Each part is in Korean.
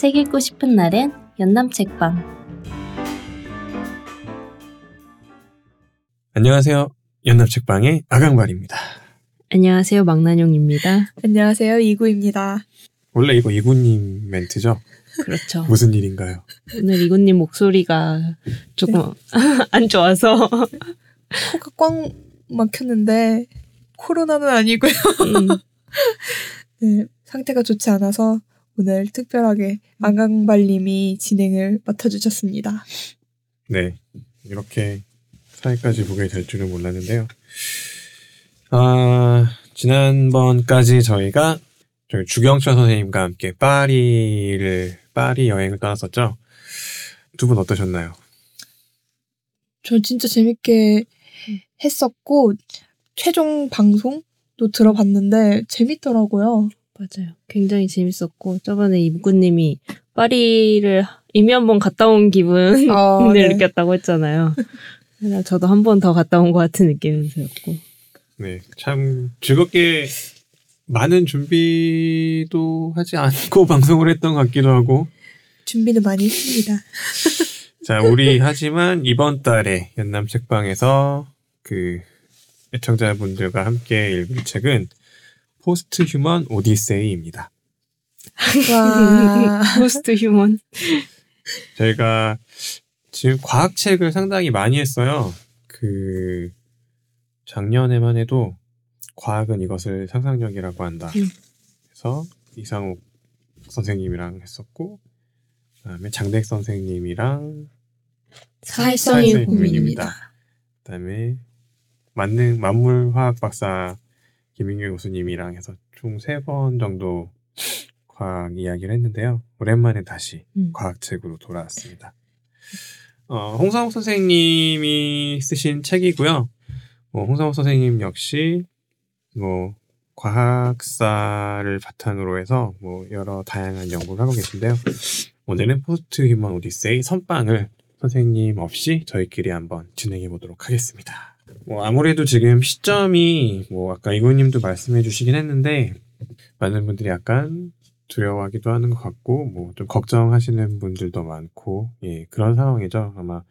책 읽고 싶은 날엔 연남책방. 안녕하세요. 연남책방의 아강발입니다. 안녕하세요. 막나뇽입니다. 안녕하세요. 이구입니다. 원래 이거 이구님 멘트죠? 그렇죠. 무슨 일인가요? 오늘 이구님 목소리가 조금 안 좋아서 코가 꽝 막혔는데 코로나는 아니고요. 네, 상태가 좋지 않아서 오늘 특별하게 아강발님이 진행을 맡아주셨습니다. 네, 이렇게 사이까지 보게 될 줄은 몰랐는데요. 지난번까지 저희가 저희 주경철 선생님과 함께 파리 여행을 떠났었죠. 두 분 어떠셨나요? 저 진짜 재밌게 했었고 최종 방송도 들어봤는데 재밌더라고요. 맞아요. 굉장히 재밌었고 저번에 이구님이 파리를 이미 한번 갔다 온 기분을 네. 느꼈다고 했잖아요. 저도 한 번 더 갔다 온 것 같은 느낌이었고. 네, 참 즐겁게 많은 준비도 하지 않고 방송을 했던 것 같기도 하고. 준비는 많이 했습니다. 자, 하지만 이번 달에 연남 책방에서 그 애청자분들과 함께 읽을 책은 포스트휴먼 오디세이입니다. 와, 포스트휴먼. 저희가 지금 과학책을 상당히 많이 했어요. 그 작년에만 해도 과학은 이것을 상상력이라고 한다. 그래서 이상욱 선생님이랑 했었고, 그다음에 장대익 선생님이랑 사회성이 고민입니다. 그다음에 만물화학 박사 김인규 교수님이랑 해서 총 3번 정도 과학 이야기를 했는데요. 오랜만에 다시 과학책으로 돌아왔습니다. 홍상욱 선생님이 쓰신 책이고요. 홍상욱 선생님 역시 과학사를 바탕으로 해서 여러 다양한 연구를 하고 계신데요. 오늘은 포스트휴먼 오디세이 선빵을 선생님 없이 저희끼리 한번 진행해 보도록 하겠습니다. 아무래도 지금 시점이 아까 이구님도 말씀해 주시긴 했는데 많은 분들이 약간 두려워하기도 하는 것 같고 좀 걱정하시는 분들도 많고 예, 그런 상황이죠. 아마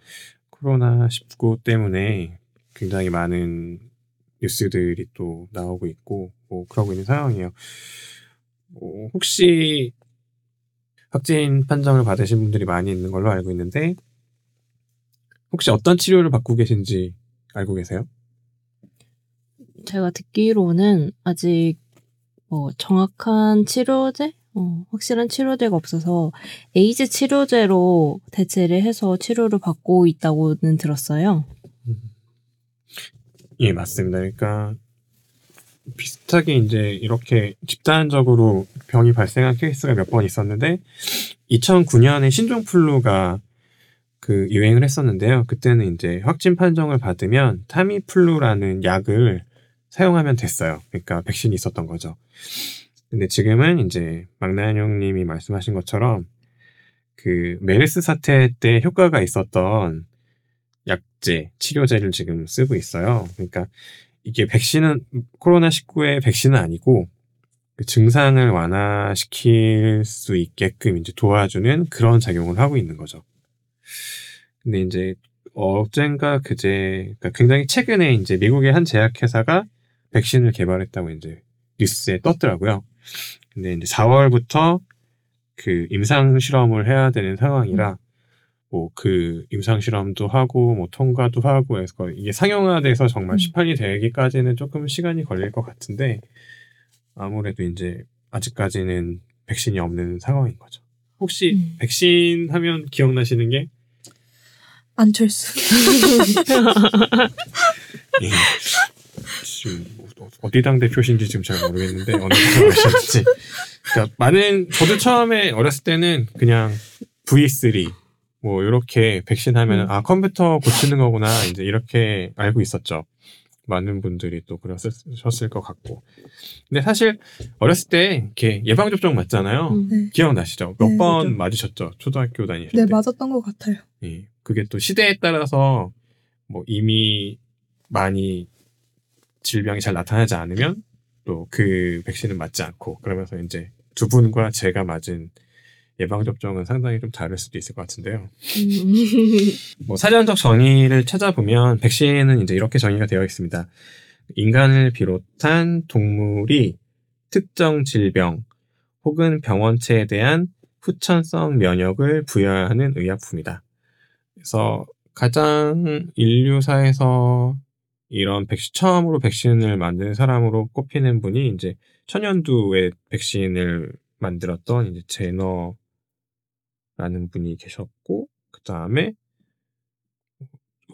코로나19 때문에 굉장히 많은 뉴스들이 또 나오고 있고 그러고 있는 상황이에요. 혹시 확진 판정을 받으신 분들이 많이 있는 걸로 알고 있는데 혹시 어떤 치료를 받고 계신지 알고 계세요? 제가 듣기로는 아직 정확한 치료제? 확실한 치료제가 없어서 에이즈 치료제로 대체를 해서 치료를 받고 있다고는 들었어요. 예, 맞습니다. 그러니까 비슷하게 이제 이렇게 집단적으로 병이 발생한 케이스가 몇 번 있었는데 2009년에 신종플루가 유행을 했었는데요. 그때는 이제 확진 판정을 받으면 타미플루라는 약을 사용하면 됐어요. 그러니까 백신이 있었던 거죠. 근데 지금은 이제 막나뇽님이 말씀하신 것처럼 메르스 사태 때 효과가 있었던 약제, 치료제를 지금 쓰고 있어요. 그러니까 이게 백신은 코로나19의 백신은 아니고 증상을 완화시킬 수 있게끔 이제 도와주는 그런 작용을 하고 있는 거죠. 근데 이제 그러니까 굉장히 최근에 이제 미국의 한 제약회사가 백신을 개발했다고 이제 뉴스에 떴더라고요. 근데 이제 4월부터 임상 실험을 해야 되는 상황이라 임상 실험도 하고 통과도 하고 해서 이게 상용화돼서 정말 시판이 되기까지는 조금 시간이 걸릴 것 같은데 아무래도 이제 아직까지는 백신이 없는 상황인 거죠. 혹시 백신 하면 기억나시는 게 안철수. 예. 지금 어디 당 대표신지 지금 잘 모르겠는데 어느 당 하셨지. 그러니까 저도 처음에 어렸을 때는 그냥 V3 이렇게 백신 하면 컴퓨터 고치는 거구나 이제 이렇게 알고 있었죠. 많은 분들이 또 그러셨을 것 같고. 근데 사실 어렸을 때 이렇게 예방접종 맞잖아요. 네. 기억나시죠? 몇 번 네, 맞으셨죠? 초등학교 다니실 때. 네, 맞았던 것 같아요. 예. 그게 또 시대에 따라서 이미 많이 질병이 잘 나타나지 않으면 또 그 백신은 맞지 않고 그러면서 이제 두 분과 제가 맞은 예방접종은 상당히 좀 다를 수도 있을 것 같은데요. 뭐 사전적 정의를 찾아보면 백신은 이제 이렇게 정의가 되어 있습니다. 인간을 비롯한 동물이 특정 질병 혹은 병원체에 대한 후천성 면역을 부여하는 의약품이다. 그래서 가장 인류사에서 이런 백신, 처음으로 백신을 만든 사람으로 꼽히는 분이 이제 천연두에 백신을 만들었던 이제 제너라는 분이 계셨고, 그 다음에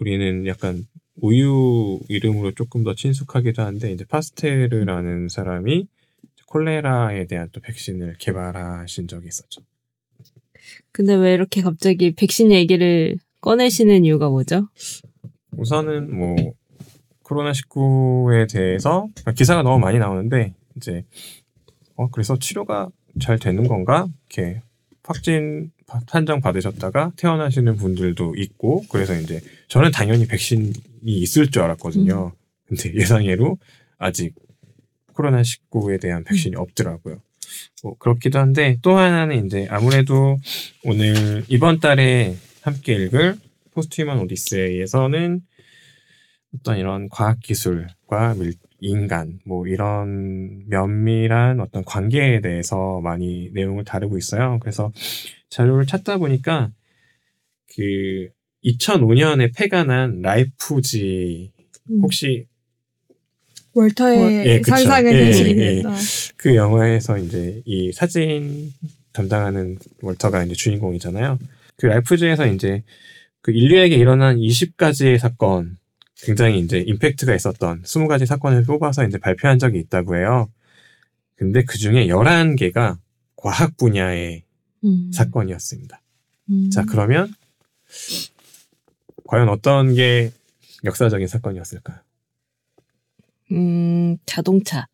우리는 약간 우유 이름으로 조금 더 친숙하기도 한데, 이제 파스테르라는 사람이 콜레라에 대한 또 백신을 개발하신 적이 있었죠. 근데 왜 이렇게 갑자기 백신 얘기를 꺼내시는 이유가 뭐죠? 우선은 뭐 코로나19에 대해서 기사가 너무 많이 나오는데, 이제 그래서 치료가 잘 되는 건가? 이렇게 확진 판정 받으셨다가 퇴원하시는 분들도 있고, 그래서 이제 저는 당연히 백신이 있을 줄 알았거든요. 근데 예상외로 아직 코로나19에 대한 백신이 없더라고요. 뭐 그렇기도 한데, 또 하나는 이제 아무래도 오늘 이번 달에 함께 읽을 포스트휴먼 오디세이에서는 어떤 이런 과학기술과 인간, 뭐 이런 면밀한 어떤 관계에 대해서 많이 내용을 다루고 있어요. 그래서 자료를 찾다 보니까 그 2005년에 폐간한 라이프지, 혹시 월터의 상상의 대신입니다. 그 영화에서 이제 이 사진 담당하는 월터가 이제 주인공이잖아요. 그 라이프지에서 이제 그 인류에게 일어난 20가지의 사건, 굉장히 이제 임팩트가 있었던 20가지 사건을 뽑아서 이제 발표한 적이 있다고 해요. 근데 그 중에 11개가 과학 분야의 사건이었습니다. 자, 그러면 과연 어떤 게 역사적인 사건이었을까요? 자동차.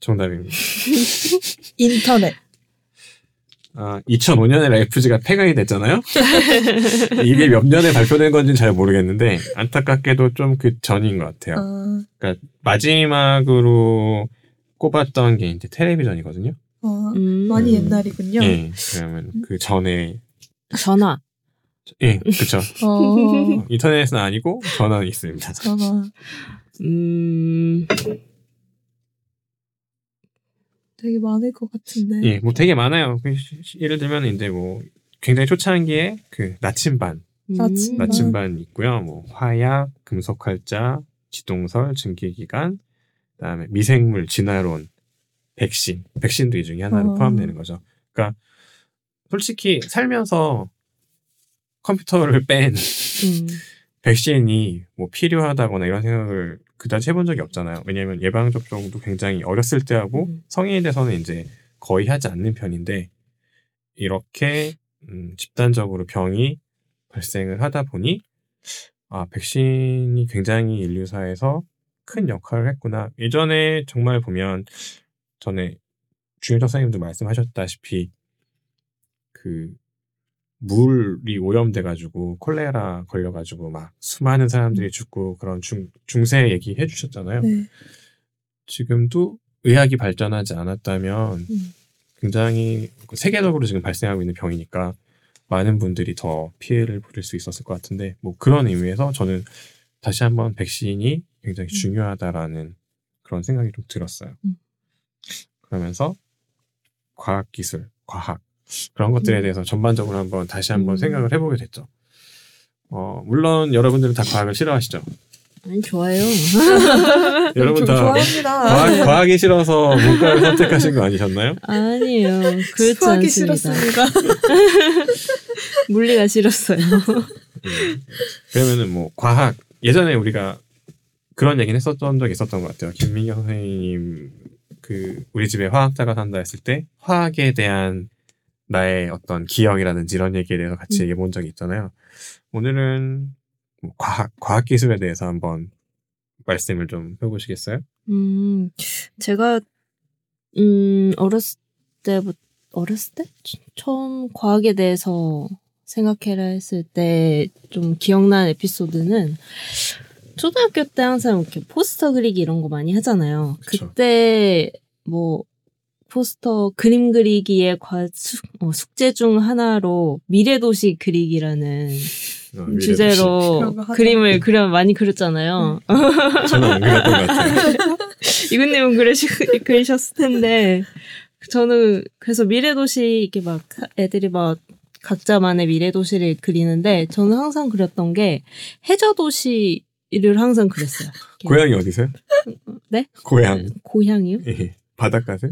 정답입니다. 인터넷. 2005년에 라이프지가 폐간이 됐잖아요? 이게 몇 년에 발표된 건지는 잘 모르겠는데, 안타깝게도 좀 그 전인 것 같아요. 그러니까 마지막으로 꼽았던 게 이제 텔레비전이거든요? 많이 옛날이군요. 예, 그러면 그 전에. 전화. 예, 그쵸. 인터넷은 아니고, 전화는 있습니다. 전화. 되게 많을 것 같은데. 예, 뭐 되게 많아요. 예를 들면 이제 뭐 굉장히 초창기에 그 나침반, 나침반 있고요. 뭐 화약, 금속 활자, 지동설, 증기기관, 그다음에 미생물, 진화론, 백신도 이 중에 하나로 포함되는 거죠. 그러니까 솔직히 살면서 컴퓨터를 뺀 백신이 뭐 필요하다거나 이런 생각을 그다지 해본 적이 없잖아요. 왜냐하면 예방접종도 굉장히 어렸을 때 하고 성인이 돼서는 이제 거의 하지 않는 편인데, 이렇게 집단적으로 병이 발생을 하다 보니 백신이 굉장히 인류사에서 큰 역할을 했구나. 예전에 정말 보면 전에 주윤철 선생님도 말씀하셨다시피 그 물이 오염돼가지고 콜레라 걸려가지고 막 수많은 사람들이 죽고 그런 중세 얘기 해주셨잖아요. 네. 지금도 의학이 발전하지 않았다면 굉장히 세계적으로 지금 발생하고 있는 병이니까 많은 분들이 더 피해를 보실 수 있었을 것 같은데, 뭐 그런 의미에서 저는 다시 한번 백신이 굉장히 중요하다라는 그런 생각이 좀 들었어요. 그러면서 과학기술, 과학 그런 것들에 대해서 전반적으로 한번 다시 한번 생각을 해보게 됐죠. 물론 여러분들은 다 과학을 싫어하시죠? 아니, 좋아요. 여러분 다 과학이 싫어서 문과를 선택하신 거 아니셨나요? 아니에요. 그렇지 수학이 않습니다. 싫었습니다. 물리가 싫었어요. 그러면은 뭐 과학, 예전에 우리가 그런 얘기는 했었던 적이 있었던 것 같아요. 김민경 선생님 그 우리 집에 화학자가 산다 했을 때 화학에 대한 나의 어떤 기억이라든지 이런 얘기에 대해서 같이 얘기해 본 적이 있잖아요. 오늘은 과학기술에 대해서 한번 말씀을 좀 해보시겠어요? 제가 어렸을 때 처음 과학에 대해서 생각해라 했을 때 좀 기억나는 에피소드는, 초등학교 때 항상 이렇게 포스터 그리기 이런 거 많이 하잖아요. 그쵸. 그때 뭐 포스터 그림 그리기의 숙제 중 하나로 미래도시 그리기라는 주제로 그림을 많이 그렸잖아요. 저는 안 그렸던 것 같아요. 이구님은 그리셨을 텐데 저는 그래서 미래도시 이렇게 막 애들이 막 각자만의 미래도시를 그리는데 저는 항상 그렸던 게 해저도시를 항상 그렸어요. 고향이 어디세요? 네? 고향이요? 예. 바닷가세요?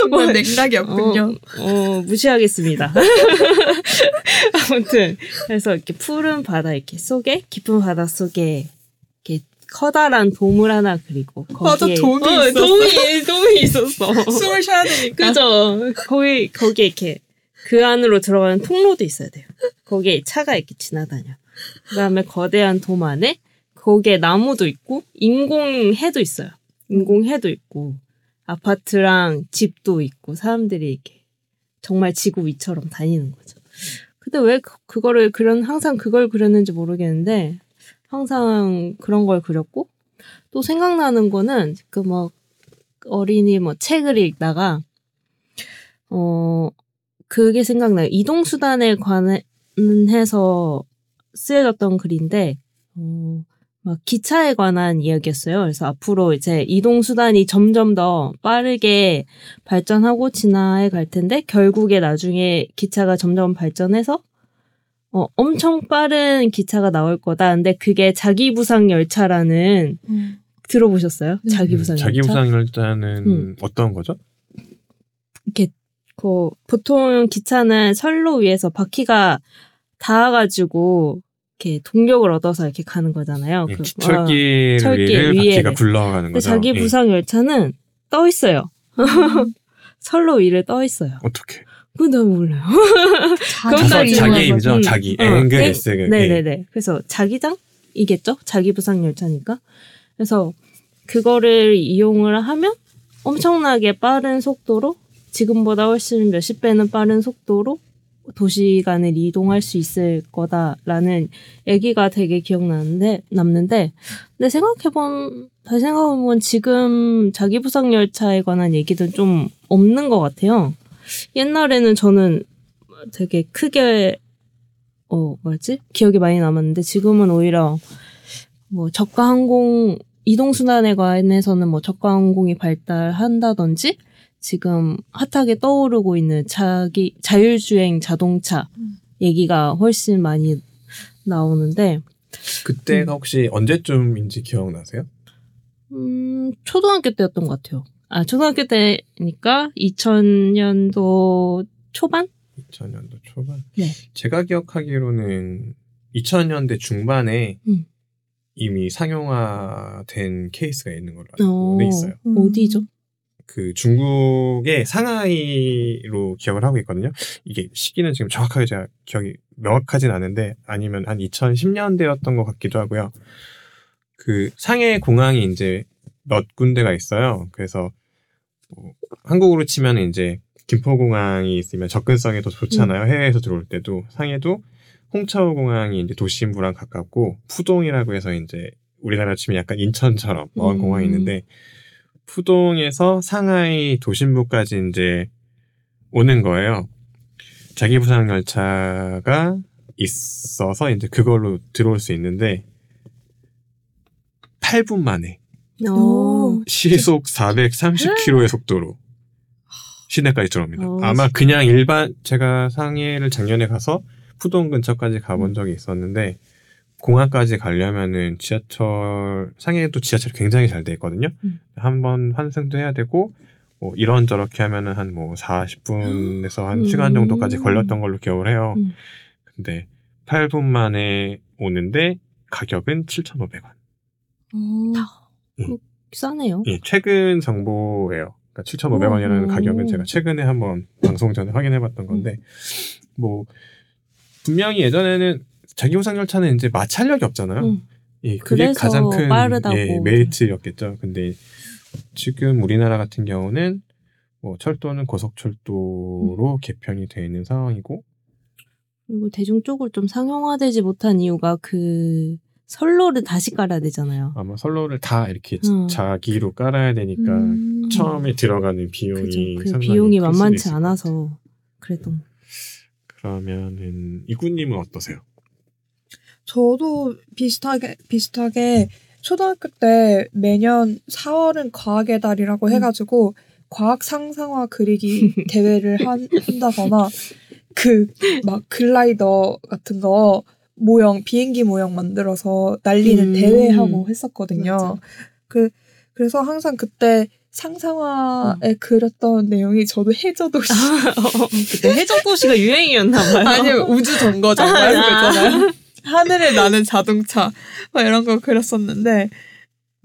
정말 맥락이 없군요. 무시하겠습니다. 아무튼 그래서 이렇게 푸른 바다 이렇게 속에 깊은 바다 속에 이렇게 커다란 돔을 하나 그리고 거기에 맞아 돔이 있었어. 숨을 쉬어야 되니까. 그죠. 거기에 이렇게 그 안으로 들어가는 통로도 있어야 돼요. 거기에 차가 이렇게 지나다녀. 그다음에 거대한 돔 안에 거기에 나무도 있고 인공해도 있어요. 인공해도 있고 아파트랑 집도 있고 사람들이 이렇게 정말 지구 위처럼 다니는 거죠. 근데 왜 그거를 항상 그걸 그렸는지 모르겠는데 항상 그런 걸 그렸고 또 생각나는 거는 그 막 어린이 뭐 책을 읽다가 그게 생각나요. 이동 수단에 관해서 쓰여졌던 글인데 막 기차에 관한 이야기였어요. 그래서 앞으로 이제 이동 수단이 점점 더 빠르게 발전하고 진화해 갈 텐데 결국에 나중에 기차가 점점 발전해서 엄청 빠른 기차가 나올 거다. 근데 그게 자기부상 열차라는 들어보셨어요? 자기부상 열차. 자기부상 열차는 어떤 거죠? 이렇게 보통 기차는 선로 위에서 바퀴가 닿아가지고 이렇게 동력을 얻어서 이렇게 가는 거잖아요. 예, 철길 위에 바퀴가 굴러가는 거죠. 자기 부상 열차는 떠 있어요. 선로 위를 떠 있어요. 어떻게? 그건 난 몰라요. 자기임이죠. 자기. 앵글에스. 네네네. 그래서 자기장이겠죠. 자기 부상 열차니까. 그래서 그거를 이용을 하면 엄청나게 빠른 속도로 지금보다 훨씬 몇십 배는 빠른 속도로 도시 간을 이동할 수 있을 거다라는 얘기가 되게 기억나는데, 근데 다시 생각해보면 지금 자기부상열차에 관한 얘기는 좀 없는 것 같아요. 옛날에는 저는 되게 크게, 기억이 많이 남았는데, 지금은 오히려 뭐 저가항공, 이동수단에 관해서는 뭐 저가항공이 발달한다든지, 지금 핫하게 떠오르고 있는 자율주행 자동차 얘기가 훨씬 많이 나오는데 그때가 혹시 언제쯤인지 기억나세요? 초등학교 때였던 것 같아요. 초등학교 때니까 2000년도 초반? 2000년도 초반? 네. 제가 기억하기로는 2000년대 중반에 이미 상용화된 케이스가 있는 걸로 알고 있어요. 어디죠? 그 중국의 상하이로 기억을 하고 있거든요. 이게 시기는 지금 정확하게 제가 기억이 명확하진 않은데 아니면 한 2010년대였던 것 같기도 하고요. 그 상해 공항이 이제 몇 군데가 있어요. 그래서 한국으로 치면 이제 김포공항이 있으면 접근성이 더 좋잖아요. 해외에서 들어올 때도 상해도 홍차우 공항이 이제 도심부랑 가깝고 푸동이라고 해서 이제 우리나라 치면 약간 인천처럼 먼 공항이 있는데. 푸동에서 상하이 도심부까지 이제 오는 거예요. 자기부상 열차가 있어서 이제 그걸로 들어올 수 있는데 8분 만에 시속 430km의 속도로 시내까지 들어옵니다. 아마 그냥 일반 제가 상해를 작년에 가서 푸동 근처까지 가본 적이 있었는데 공항까지 가려면은 상해도 지하철이 굉장히 잘 돼 있거든요. 한번 환승도 해야 되고, 이런저렇게 하면은 한 40분에서 한 시간 정도까지 걸렸던 걸로 기억을 해요. 근데 8분 만에 오는데 가격은 7,500원. 싸네요. 예, 최근 정보예요. 그러니까 7,500원이라는 가격은 제가 최근에 한번 방송 전에 확인해 봤던 건데, 분명히 예전에는 자기부상 열차는 이제 마찰력이 없잖아요. 예, 그게 가장 큰 메리트였겠죠. 근데 지금 우리나라 같은 경우는 철도는 고속철도로 개편이 되어 있는 상황이고 그리고 대중 쪽으로 좀 상용화되지 못한 이유가 그 선로를 다시 깔아야 되잖아요. 아마 선로를 다 이렇게 자기로 깔아야 되니까 처음에 들어가는 비용이 그죠. 그 비용이 만만치 않아서 그래도. 그러면은 이구님은 어떠세요? 저도 비슷하게 초등학교 때 매년 4월은 과학의 달이라고 해가지고 과학 상상화 그리기 대회를 한다거나 그 막 글라이더 같은 거 모형 비행기 모형 만들어서 날리는 대회하고 했었거든요. 맞아. 그래서 항상 그때 상상화에 그렸던 내용이 저도 해저도시 그때 해저도시가 유행이었나 봐요. 아니요 우주 정거장 말했잖아요. 하늘에 나는 자동차 막 이런 거 그렸었는데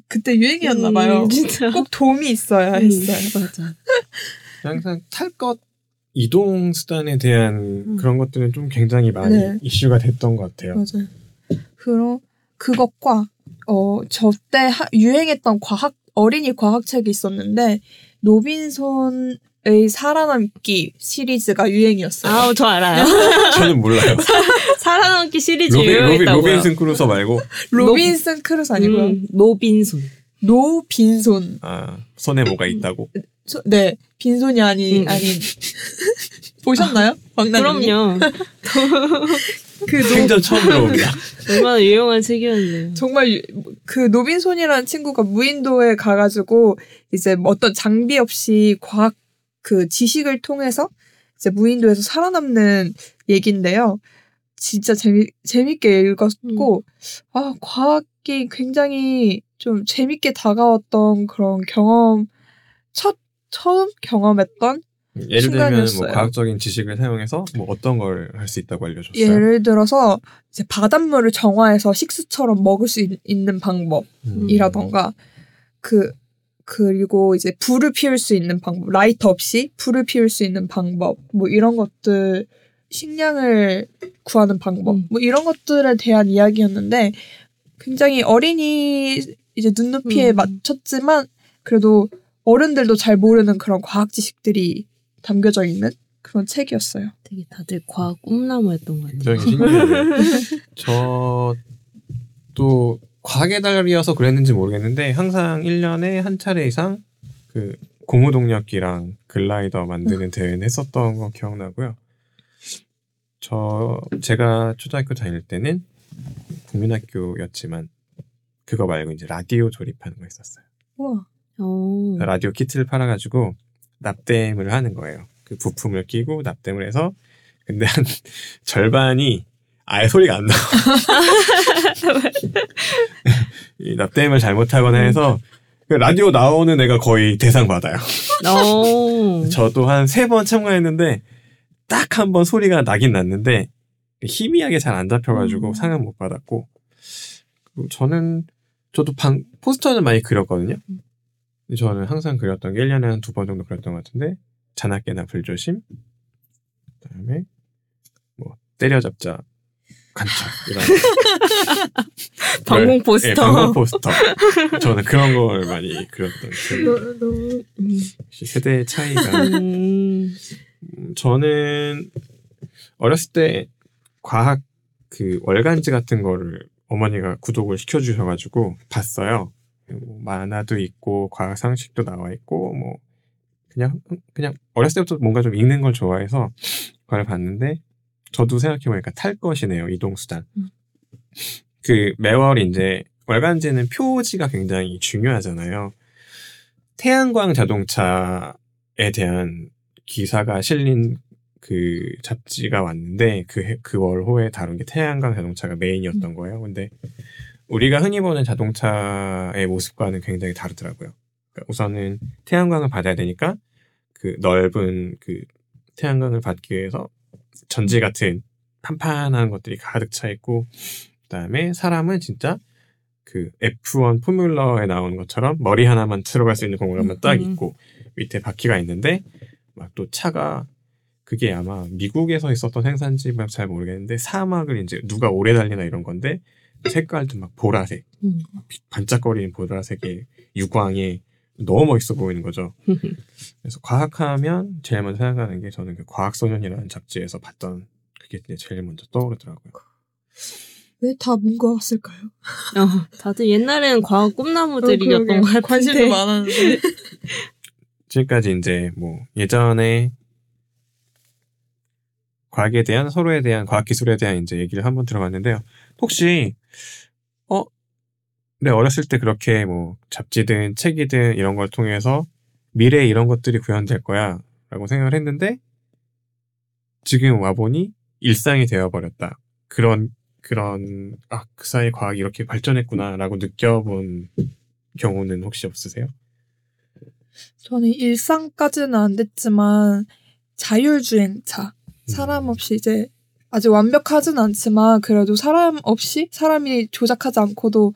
그때 유행이었나 봐요. 진짜. 꼭 돔이 있어야 했어요. 맞아. 항상 탈 것 이동 수단에 대한 그런 것들은 좀 굉장히 많이 이슈가 됐던 것 같아요. 맞아요. 그럼 그것과 저때 유행했던 어린이 과학책이 있었는데 노빈손의 살아남기 시리즈가 유행이었어요. 아우 저 알아요. 저는 몰라요. 살아남기 시리즈 유행했다고요. 로빈슨 크루소 말고. 로빈슨 크루소 아니고요. 노빈손. 노빈손. 아 손에 뭐가 있다고? 네 빈손이 아닌 보셨나요? 막나뇽. 그럼요. 그 생전 처음 들어봅니다. 얼마나 유용한 책이었는데. 정말 그 노빈손이라는 친구가 무인도에 가가지고 이제 어떤 장비 없이 과학 그 지식을 통해서 이제 무인도에서 살아남는 얘기인데요. 진짜 재밌게 읽었고 아 과학이 굉장히 좀 재밌게 다가왔던 그런 경험 처음 경험했던. 예를 들면 뭐 과학적인 지식을 사용해서 뭐 어떤 걸 할 수 있다고 알려줬어요? 예를 들어서 이제 바닷물을 정화해서 식수처럼 먹을 수 있는 방법이라던가 그리고 이제 불을 피울 수 있는 방법, 라이터 없이 불을 피울 수 있는 방법, 뭐 이런 것들, 식량을 구하는 방법, 뭐 이런 것들에 대한 이야기였는데 굉장히 어린이 이제 눈높이에 맞췄지만 그래도 어른들도 잘 모르는 그런 과학 지식들이 담겨져 있는 그런 책이었어요. 되게 다들 과학 꿈나무였던 것 같아요. 굉장히 신기해요. 저도 과학의 달이어서 그랬는지 모르겠는데 항상 1년에 한 차례 이상 그 고무동력기랑 글라이더 만드는 대회는 했었던 거 기억나고요. 제가 초등학교 다닐 때는 국민학교였지만 그거 말고 이제 라디오 조립하는 거 있었어요. 우와. 오. 라디오 키트를 팔아가지고 납땜을 하는 거예요. 그 부품을 끼고 납땜을 해서 근데 한 절반이 아예 소리가 안 나와. 이 납땜을 잘못하거나 해서 라디오 나오는 애가 거의 대상 받아요. 저도 한 3번 참가했는데 딱 한 번 소리가 나긴 났는데 희미하게 잘 안 잡혀가지고 상은 못 받았고 저도 포스터는 많이 그렸거든요. 저는 항상 그렸던 게 1년에 한 2번 정도 그렸던 것 같은데 자나깨나 불조심 그다음에 뭐 때려잡자 간첩 이런 방공 포스터. 네, 방공 포스터. 저는 그런 걸 많이 그렸던 그 세대의 차이가 저는 어렸을 때 과학 그 월간지 같은 거를 어머니가 구독을 시켜주셔가지고 봤어요. 뭐 만화도 있고 과학 상식도 나와 있고 뭐 그냥 어렸을 때부터 뭔가 좀 읽는 걸 좋아해서 그걸 봤는데 저도 생각해보니까 탈 것이네요. 이동수단. 그 매월 이제 월간지는 표지가 굉장히 중요하잖아요. 태양광 자동차에 대한 기사가 실린 그 잡지가 왔는데 그 월호에 다룬 게 태양광 자동차가 메인이었던 거예요. 근데 우리가 흔히 보는 자동차의 모습과는 굉장히 다르더라고요. 그러니까 우선은 태양광을 받아야 되니까 그 넓은 그 태양광을 받기 위해서 전지 같은 판판한 것들이 가득 차 있고 그다음에 사람은 진짜 그 F1 포뮬러에 나오는 것처럼 머리 하나만 들어갈 수 있는 공간만 딱 있고 밑에 바퀴가 있는데 막 또 차가 그게 아마 미국에서 있었던 생산지 잘 모르겠는데 사막을 이제 누가 오래 달리나 이런 건데 색깔도 막 보라색, 반짝거리는 보라색의 유광에 너무 멋있어 보이는 거죠. 그래서 과학하면 제일 먼저 생각하는 게 저는 그 과학소년이라는 잡지에서 봤던 그게 제일 먼저 떠오르더라고요. 왜 다 문과였을까요? 다들 옛날에는 과학 꿈나무들이었던 것 같은데. 관심도 많았는데. 지금까지 이제 뭐 예전에 과학에 대한 서로에 대한 과학 기술에 대한 이제 얘기를 한번 들어봤는데요. 혹시 네, 어렸을 때 그렇게 뭐 잡지든 책이든 이런 걸 통해서 미래에 이런 것들이 구현될 거야 라고 생각을 했는데 지금 와보니 일상이 되어버렸다. 그런 그 사이 과학이 이렇게 발전했구나 라고 느껴본 경우는 혹시 없으세요? 저는 일상까지는 안 됐지만 자율주행차 사람 없이 이제 아직 완벽하진 않지만 그래도 사람 없이 사람이 조작하지 않고도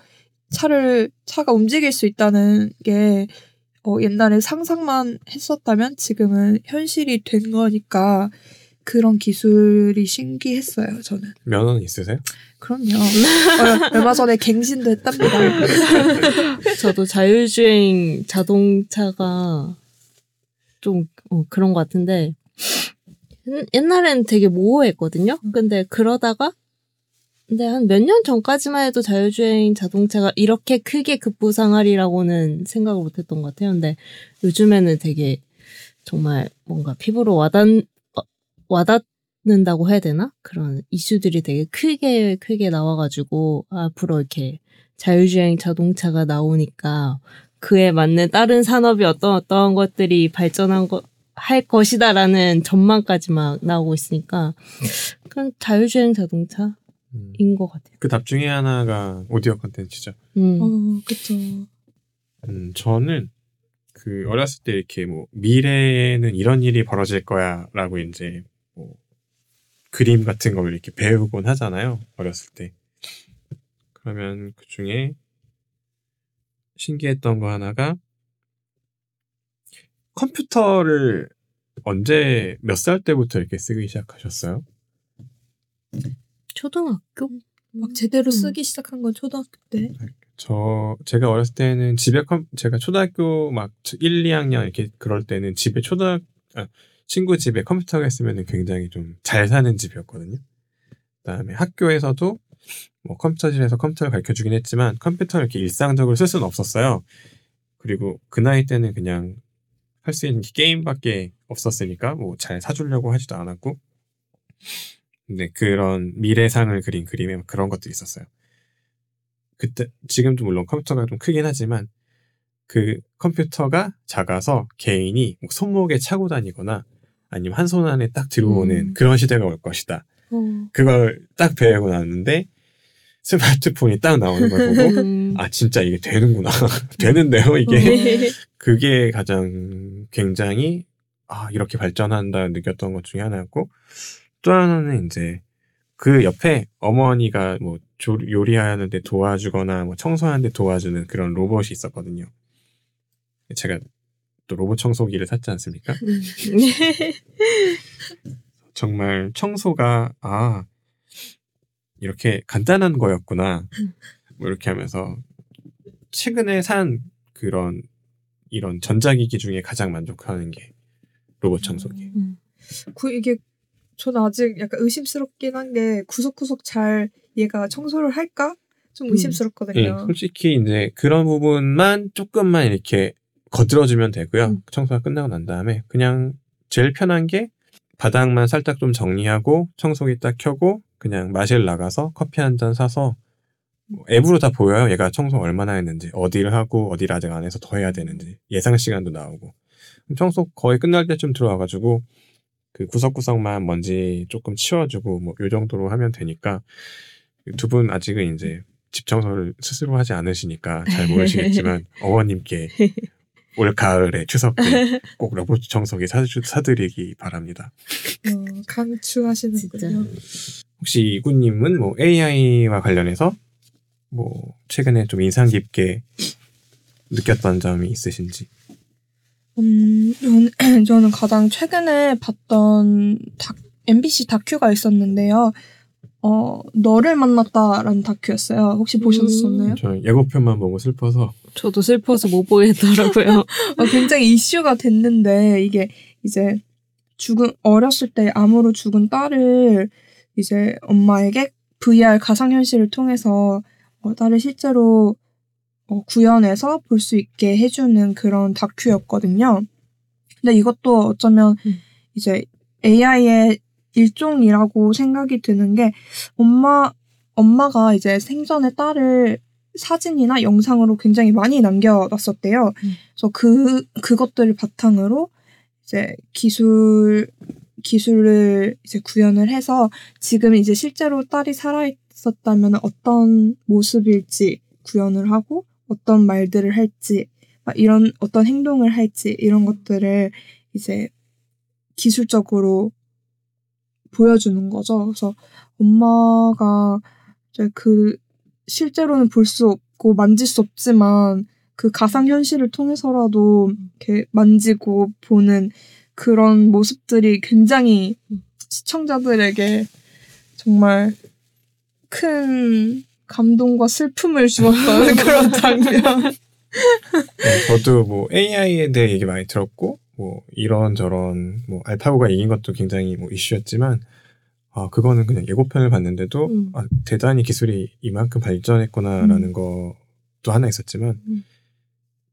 차가 움직일 수 있다는 게 옛날에 상상만 했었다면 지금은 현실이 된 거니까 그런 기술이 신기했어요, 저는. 면허는 있으세요? 그럼요. 얼마 전에 갱신도 했답니다. 저도 자율주행 자동차가 좀 그런 것 같은데 옛날에는 되게 모호했거든요. 근데 그러다가 근데 한 몇 년 전까지만 해도 자율주행 자동차가 이렇게 크게 급부상하리라고는 생각을 못했던 것 같아요. 근데 요즘에는 되게 정말 뭔가 피부로 와닿는다고 해야 되나? 그런 이슈들이 되게 크게 나와가지고 앞으로 이렇게 자율주행 자동차가 나오니까 그에 맞는 다른 산업이 어떤 것들이 할 것이다라는 전망까지 막 나오고 있으니까 그냥 자율주행 자동차? 인 것 같아요. 그 답 중에 하나가 오디오 콘텐츠죠. 그쵸. 저는 그 어렸을 때 이렇게 뭐 미래에는 이런 일이 벌어질 거야라고 이제 뭐 그림 같은 걸 이렇게 배우곤 하잖아요. 어렸을 때. 그러면 그 중에 신기했던 거 하나가 컴퓨터를 언제 몇 살 때부터 이렇게 쓰기 시작하셨어요? 초등학교? 막 제대로 쓰기 시작한 건 초등학교 때? 제가 어렸을 때는 제가 초등학교 막 1, 2학년 이렇게 그럴 때는 집에 친구 집에 컴퓨터가 있으면 굉장히 좀 잘 사는 집이었거든요. 그 다음에 학교에서도 뭐 컴퓨터실에서 컴퓨터를 가르쳐 주긴 했지만 컴퓨터를 이렇게 일상적으로 쓸 수는 없었어요. 그리고 그 나이 때는 그냥 할 수 있는 게임밖에 없었으니까 뭐 잘 사주려고 하지도 않았고. 근데 그런 미래상을 그린 그림에 그런 것들이 있었어요. 그때 지금도 물론 컴퓨터가 좀 크긴 하지만 그 컴퓨터가 작아서 개인이 손목에 차고 다니거나 아니면 한 손 안에 딱 들어오는 그런 시대가 올 것이다. 그걸 딱 배우고 나왔는데 스마트폰이 딱 나오는 걸 보고 아 진짜 이게 되는구나. 되는데요 이게. 그게 가장 굉장히 이렇게 발전한다 느꼈던 것 중에 하나였고 또 하나는 이제 그 옆에 어머니가 뭐 요리하는데 도와주거나 뭐 청소하는데 도와주는 그런 로봇이 있었거든요. 제가 또 로봇 청소기를 샀지 않습니까? 정말 청소가 이렇게 간단한 거였구나. 뭐 이렇게 하면서 최근에 산 이런 전자기기 중에 가장 만족하는 게 로봇 청소기. 이게 저는 아직 약간 의심스럽긴 한 게 구석구석 잘 얘가 청소를 할까? 좀 의심스럽거든요. 네, 솔직히 이제 그런 부분만 조금만 이렇게 거들어주면 되고요. 청소가 끝나고 난 다음에 그냥 제일 편한 게 바닥만 살짝 좀 정리하고 청소기 딱 켜고 그냥 마실 나가서 커피 한 잔 사서 앱으로 다 보여요. 얘가 청소 얼마나 했는지 어디를 하고 어디를 아직 안 해서 더 해야 되는지 예상 시간도 나오고 청소 거의 끝날 때쯤 들어와가지고 그 구석구석만 먼지 조금 치워주고 뭐 요 정도로 하면 되니까 두 분 아직은 이제 집 청소를 스스로 하지 않으시니까 잘 모르시겠지만 어머님께 올 가을에 추석 때 꼭 로봇 청소기 사드리기 바랍니다. 강추하시는군요. 혹시 이구님은 뭐 AI와 관련해서 뭐 최근에 좀 인상 깊게 느꼈던 점이 있으신지? 저는 가장 최근에 봤던 MBC 다큐가 있었는데요. 너를 만났다라는 다큐였어요. 혹시 보셨었나요? 저 예고편만 보고 슬퍼서. 저도 슬퍼서 못 보겠더라고요. 굉장히 이슈가 됐는데 이게 이제 어렸을 때 암으로 죽은 딸을 이제 엄마에게 VR 가상현실을 통해서 나를 실제로 구현해서 볼 수 있게 해주는 그런 다큐였거든요. 근데 이것도 어쩌면 이제 AI의 일종이라고 생각이 드는 게 엄마가 이제 생전에 딸을 사진이나 영상으로 굉장히 많이 남겨놨었대요. 그래서 그것들을 바탕으로 이제 기술을 이제 구현을 해서 지금 이제 실제로 딸이 살아있었다면 어떤 모습일지 구현을 하고 어떤 말들을 할지 이런 어떤 행동을 할지 이런 것들을 이제 기술적으로 보여주는 거죠. 그래서 엄마가 이제 실제로는 볼 수 없고 만질 수 없지만 그 가상현실을 통해서라도 이렇게 만지고 보는 그런 모습들이 굉장히 시청자들에게 정말 큰 감동과 슬픔을 주었던 그런 장면. 저도 AI에 대해 얘기 많이 들었고 이런저런 알파고가 이긴 것도 굉장히 이슈였지만 그거는 그냥 예고편을 봤는데도 대단히 기술이 이만큼 발전했구나라는 것도 하나 있었지만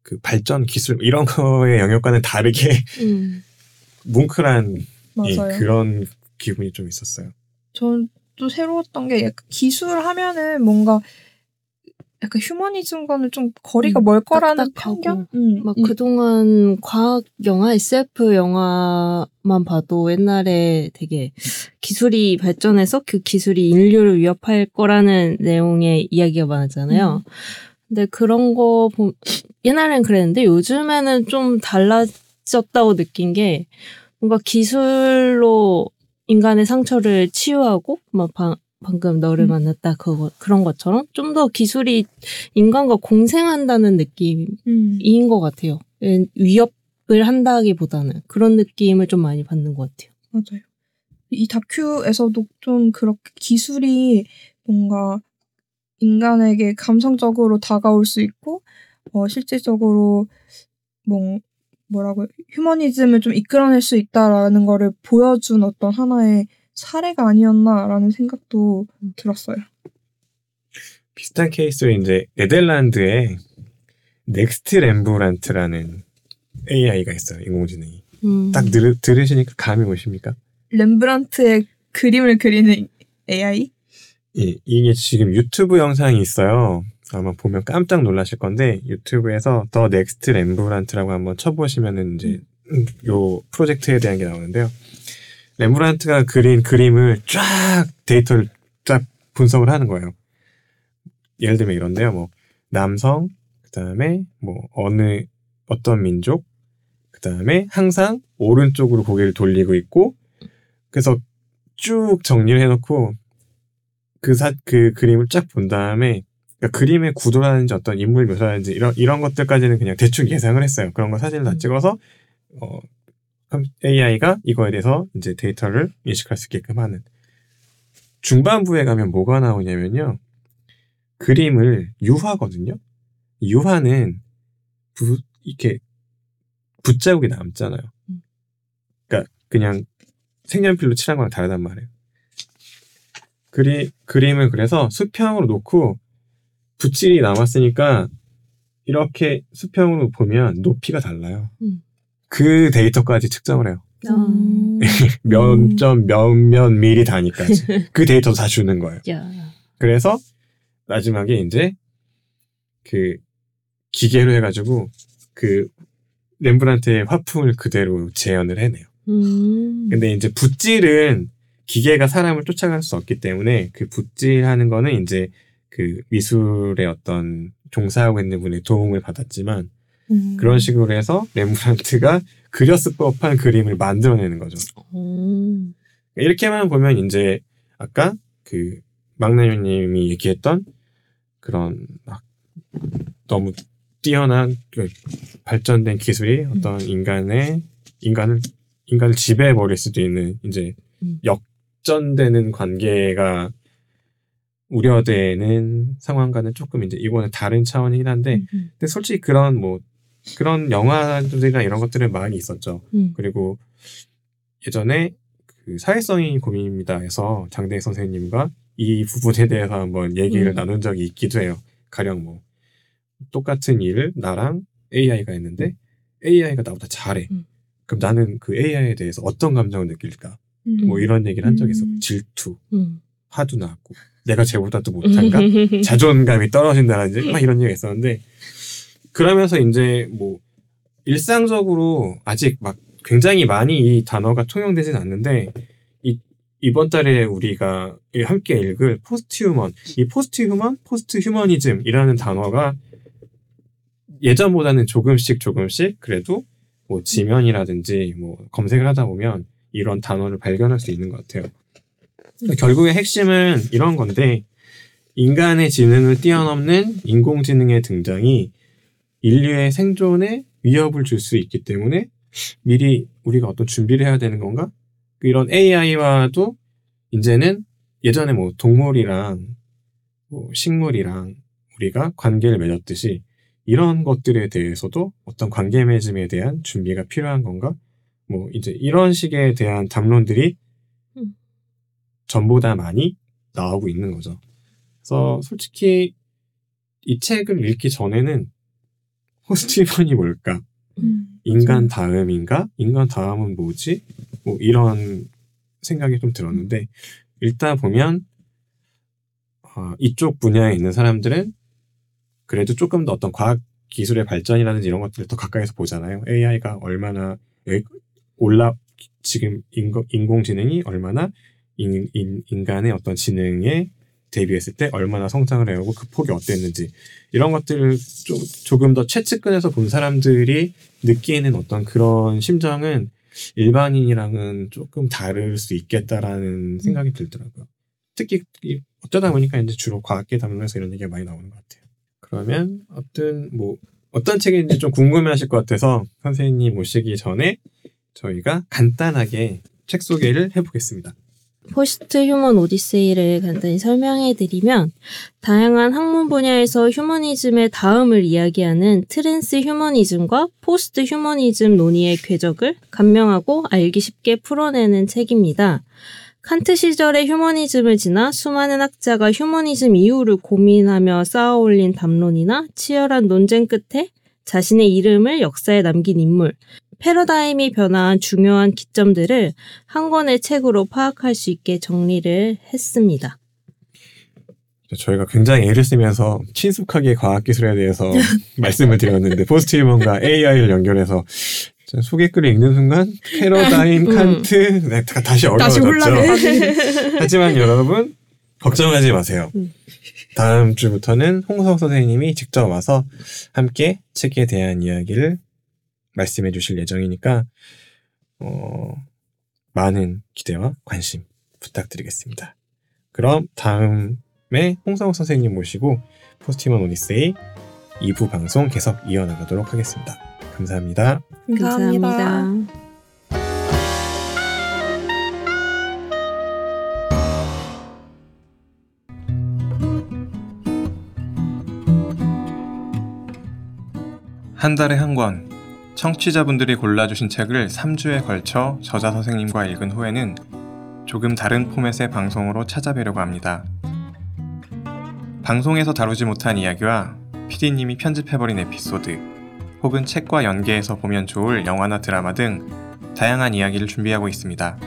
그 발전 기술 이런 거의 영역과는 다르게 뭉클한 그런 기분이 좀 있었어요. 전 또 새로웠던 게 약간 기술하면은 뭔가 약간 휴머니즘과는 좀 거리가 멀 거라는 편견? 막 그동안 과학 영화, SF 영화만 봐도 옛날에 되게 기술이 발전해서 그 기술이 인류를 위협할 거라는 내용의 이야기가 많았잖아요. 근데 그런 거 옛날엔 그랬는데 요즘에는 좀 달라졌다고 느낀 게 뭔가 기술로 인간의 상처를 치유하고 막 방금 너를 만났다 그런 것처럼 좀 더 기술이 인간과 공생한다는 느낌인 것 같아요. 위협을 한다기보다는 그런 느낌을 좀 많이 받는 것 같아요. 맞아요. 이 다큐에서도 좀 그렇게 기술이 뭔가 인간에게 감성적으로 다가올 수 있고 실질적으로 휴머니즘을 좀 이끌어낼 수 있다라는 거를 보여준 어떤 하나의 사례가 아니었나라는 생각도 들었어요. 비슷한 케이스로 이제 네덜란드에 넥스트 렘브란트라는 AI가 있어요. 인공지능이. 딱 들으시니까 감이 오십니까? 렘브란트의 그림을 그리는 AI? 예, 이게 지금 유튜브 영상이 있어요. 아마 보면 깜짝 놀라실 건데 유튜브에서 더 넥스트 렘브란트라고 한번 쳐보시면은 이제 요 프로젝트에 대한 게 나오는데요. 렘브란트가 그린 그림을 쫙 데이터를 쫙 분석을 하는 거예요. 예를 들면 이런데요. 남성, 그 다음에 어떤 민족, 그 다음에 항상 오른쪽으로 고개를 돌리고 있고, 그래서 쭉 정리를 해놓고 그 그림을 쫙 본 다음에 그러니까 그림의 구도라든지 어떤 인물 묘사라든지 이런 것들까지는 그냥 대충 예상을 했어요. 그런 거 사진을 다 찍어서 AI가 이거에 대해서 이제 데이터를 인식할 수 있게끔 하는. 중반부에 가면 뭐가 나오냐면요. 그림을 유화거든요. 유화는 이렇게 붓자국이 남잖아요. 그러니까 그냥 색연필로 칠한 거랑 다르단 말이에요. 그림을 그래서 수평으로 놓고 붓질이 남았으니까 이렇게 수평으로 보면 높이가 달라요. 그 데이터까지 측정을 해요. 몇 미리 단위까지. 그 데이터도 다 주는 거예요. 그래서 마지막에 이제 그 기계로 해가지고 그 렘브란트의 화풍을 그대로 재현을 해내요. 근데 이제 붓질은 기계가 사람을 쫓아갈 수 없기 때문에 그 붓질하는 거는 이제 그 미술의 어떤 종사하고 있는 분의 도움을 받았지만 그런 식으로 해서 렘브란트가 그렸을 법한 그림을 만들어내는 거죠. 이렇게만 보면 이제 아까 그 막나뇽 님이 얘기했던 그런 막 너무 뛰어난 발전된 기술이 어떤 인간을 지배해버릴 수도 있는 이제 역전되는 관계가 우려되는 상황과는 조금 이제 이거는 다른 차원이긴 한데 근데 솔직히 그런 그런 영화들이나 이런 것들은 많이 있었죠. 그리고 예전에 그 사회성이 고민입니다 해서 장대희 선생님과 이 부분에 대해서 한번 얘기를 나눈 적이 있기도 해요. 가령 뭐 똑같은 일을 나랑 AI가 했는데 AI가 나보다 잘해. 그럼 나는 그 AI에 대해서 어떤 감정을 느낄까? 뭐 이런 얘기를 한 적이 있어. 질투, 화도 나고 내가 쟤보다 더 못한가? 자존감이 떨어진다든지 막 이런 얘기가 있었는데 그러면서 이제 뭐 일상적으로 아직 막 굉장히 많이 이 단어가 통용되진 않는데 이번 달에 우리가 함께 읽을 포스트휴먼, 이 포스트휴먼, 포스트휴머니즘이라는 단어가 예전보다는 조금씩 그래도 뭐 지면이라든지 뭐 검색을 하다 보면 이런 단어를 발견할 수 있는 것 같아요. 결국에 핵심은 이런 건데 인간의 지능을 뛰어넘는 인공지능의 등장이 인류의 생존에 위협을 줄 수 있기 때문에 미리 우리가 어떤 준비를 해야 되는 건가? 이런 AI와도 이제는 예전에 뭐 동물이랑 뭐 식물이랑 우리가 관계를 맺었듯이 이런 것들에 대해서도 어떤 관계 맺음에 대한 준비가 필요한 건가? 뭐 이제 이런 식에 대한 담론들이 전보다 많이 나오고 있는 거죠. 그래서 솔직히 이 책을 읽기 전에는 포스트휴먼이 뭘까? 인간 다음인가? 인간 다음은 뭐지? 뭐 이런 생각이 좀 들었는데 읽다 보면 이쪽 분야에 있는 사람들은 그래도 조금 더 어떤 과학 기술의 발전이라든지 이런 것들을 더 가까이서 보잖아요. AI가 얼마나 지금 인공지능이 얼마나 인간의 어떤 지능에 대비했을 때 얼마나 성장을 해오고 그 폭이 어땠는지 이런 것들을 조금 더 최측근에서 본 사람들이 느끼는 어떤 그런 심정은 일반인이랑은 조금 다를 수 있겠다라는 생각이 들더라고요. 특히 어쩌다 보니까 이제 주로 과학계 담론에서 이런 얘기가 많이 나오는 것 같아요. 그러면 어떤 책인지 좀 궁금해하실 것 같아서 선생님 모시기 전에 저희가 간단하게 책 소개를 해보겠습니다. 포스트휴먼 오디세이를 간단히 설명해드리면 다양한 학문 분야에서 휴머니즘의 다음을 이야기하는 트랜스 휴머니즘과 포스트 휴머니즘 논의의 궤적을 간명하고 알기 쉽게 풀어내는 책입니다. 칸트 시절의 휴머니즘을 지나 수많은 학자가 휴머니즘 이후를 고민하며 쌓아올린 담론이나 치열한 논쟁 끝에 자신의 이름을 역사에 남긴 인물, 패러다임이 변화한 중요한 기점들을 한 권의 책으로 파악할 수 있게 정리를 했습니다. 저희가 굉장히 애를 쓰면서 친숙하게 과학기술에 대해서 말씀을 드렸는데 포스트휴먼과 AI를 연결해서 소개글을 읽는 순간 패러다임, 칸트 다시 어려워졌죠. 하지만 여러분 걱정하지 마세요. 다음 주부터는 홍성욱 선생님이 직접 와서 함께 책에 대한 이야기를 말씀해 주실 예정이니까 많은 기대와 관심 부탁드리겠습니다. 그럼 다음에 홍상우 선생님 모시고 포스트휴먼 오디세이 2부 방송 계속 이어나가도록 하겠습니다. 감사합니다. 감사합니다. 한 달에 한 권 청취자분들이 골라주신 책을 3주에 걸쳐 저자 선생님과 읽은 후에는 조금 다른 포맷의 방송으로 찾아뵈려고 합니다. 방송에서 다루지 못한 이야기와 PD님이 편집해버린 에피소드 혹은 책과 연계해서 보면 좋을 영화나 드라마 등 다양한 이야기를 준비하고 있습니다.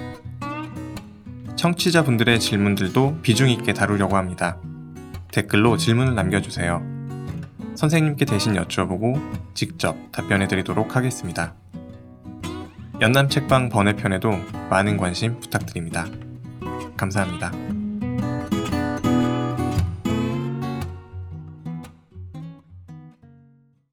청취자분들의 질문들도 비중 있게 다루려고 합니다. 댓글로 질문을 남겨주세요. 선생님께 대신 여쭤보고 직접 답변해드리도록 하겠습니다. 연남책방 번외편에도 많은 관심 부탁드립니다. 감사합니다.